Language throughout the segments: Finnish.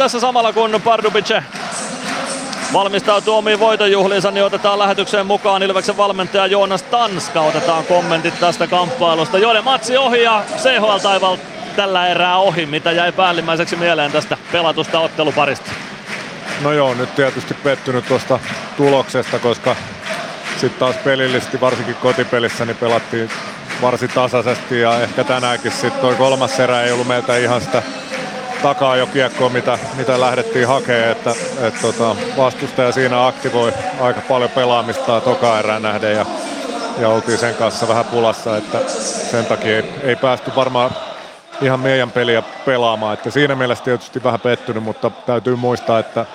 tässä samalla kun Pardubice valmistautuu omiin voitonjuhliinsa, niin otetaan lähetykseen mukaan Ilveksen valmentaja Joonas Tanska. Otetaan kommentit tästä kamppailusta, joiden matsi ohi ja CHL Taival tällä erää ohi. Mitä jäi päällimmäiseksi mieleen tästä pelatusta otteluparista? No joo, nyt tietysti pettynyt tuosta tuloksesta, koska sitten taas pelillisesti, varsinkin kotipelissä, niin pelattiin varsin tasaisesti ja ehkä tänäänkin sitten toi kolmas erä ei ollut meiltä ihan sitä takaa jo kiekkoa, mitä lähdettiin hakemaan, että vastustaja siinä aktivoi aika paljon pelaamista toka erään nähden ja oltiin sen kanssa vähän pulassa, että sen takia ei päästy varmaan ihan meidän peliä pelaamaan, että siinä mielessä tietysti vähän pettynyt, mutta täytyy muistaa, että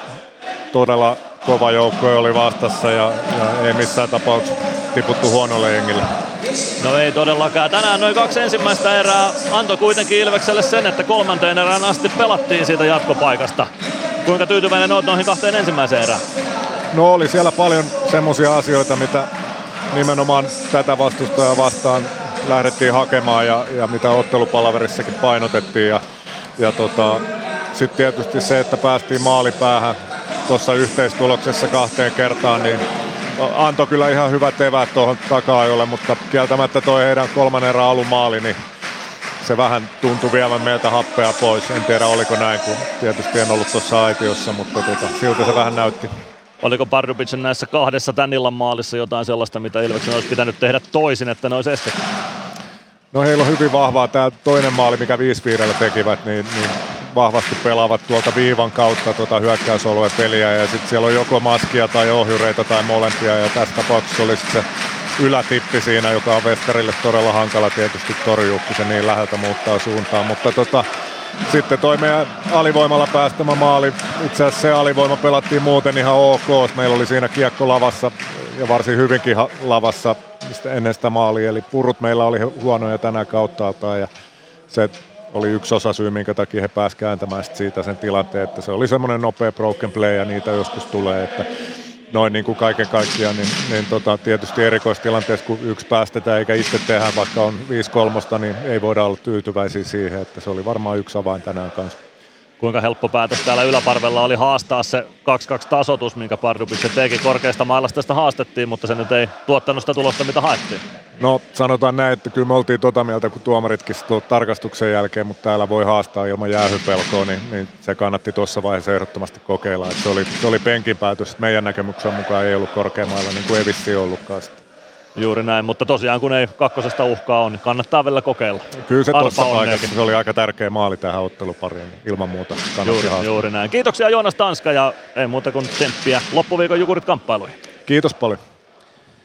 todella kova joukko oli vastassa ja ei missään tapauksessa tiputtu huonolle jengille. No ei todellakaan. Tänään noin kaksi ensimmäistä erää antoi kuitenkin Ilvekselle sen, että kolmanteen erään asti pelattiin siitä jatkopaikasta. Kuinka tyytyväinen olet noihin kahteen ensimmäiseen erään? No oli siellä paljon semmoisia asioita, mitä nimenomaan tätä vastustajaa vastaan lähdettiin hakemaan ja mitä ottelupalaverissakin painotettiin. Ja sitten tietysti se, että päästiin maalipäähän tuossa yhteistuloksessa kahteen kertaan, niin antoi kyllä ihan hyvät eväät tuohon taka-ajolle, mutta kieltämättä toi heidän kolmannen erän alumaali, niin se vähän tuntui vievän meiltä happea pois. En tiedä oliko näin, kun tietysti en ollut tuossa aitiossa, mutta siltä se vähän näytti. Oliko Pardubicen näissä kahdessa tän illan maalissa jotain sellaista, mitä Ilveksen olisi pitänyt tehdä toisin, että ne olisi estetty? No heillä on hyvin vahvaa. Tämä toinen maali, mikä 5-5 tekivät, niin vahvasti pelaavat tuolta viivan kautta hyökkäysalueen peliä ja sitten siellä on joko maskia tai ohjureita tai molempia ja tässä tapauksessa oli se ylätippi siinä, joka on Vesterille todella hankala tietysti torjuu, kun se niin läheltä muuttaa suuntaan, mutta sitten toi meidän alivoimalla päästämä maali, itse asiassa se alivoima pelattiin muuten ihan ok, meillä oli siinä kiekko lavassa ja varsin hyvinkin lavassa ennen sitä maalia, eli purut meillä oli huonoja tänään kauttaaltaan ja se oli yksi osa syy, minkä takia he pääsivät kääntämään siitä sen tilanteen, että se oli semmoinen nopea broken play ja niitä joskus tulee, että noin niin kuin kaiken kaikkiaan, niin tietysti erikoistilanteessa, kun yksi päästetään eikä itse tehdä, vaikka on 5-3, niin ei voida olla tyytyväisiä siihen, että se oli varmaan yksi avain tänään kanssa. Kuinka helppo päätös täällä yläparvella oli haastaa se 2-2 tasoitus, minkä Pardubice teki. Korkeasta mailasta sitä haastettiin, mutta se nyt ei tuottanut sitä tulosta, mitä haettiin. No sanotaan näin, että kyllä me oltiin mieltä, kun tuomaritkin tarkastuksen jälkeen, mutta täällä voi haastaa ilman jäähypelkoa, niin se kannatti tuossa vaiheessa ehdottomasti kokeilla. Että se oli penkin päätös, meidän näkemyksen mukaan ei ollut korkeamailla, niin kuin ei vissiin ollutkaan sitä. Juuri näin, mutta tosiaan kun ei kakkosesta uhkaa on, niin kannattaa vielä kokeilla. Kyllä se tuossa paikassa, se oli aika tärkeä maali tähän ottelupariin, ilman muuta kannatti haastaa. Juuri näin. Kiitoksia Joonas Tanska ja ei muuta kuin tsemppiä loppuviikon Jukurit-kamppailuihin. Kiitos paljon.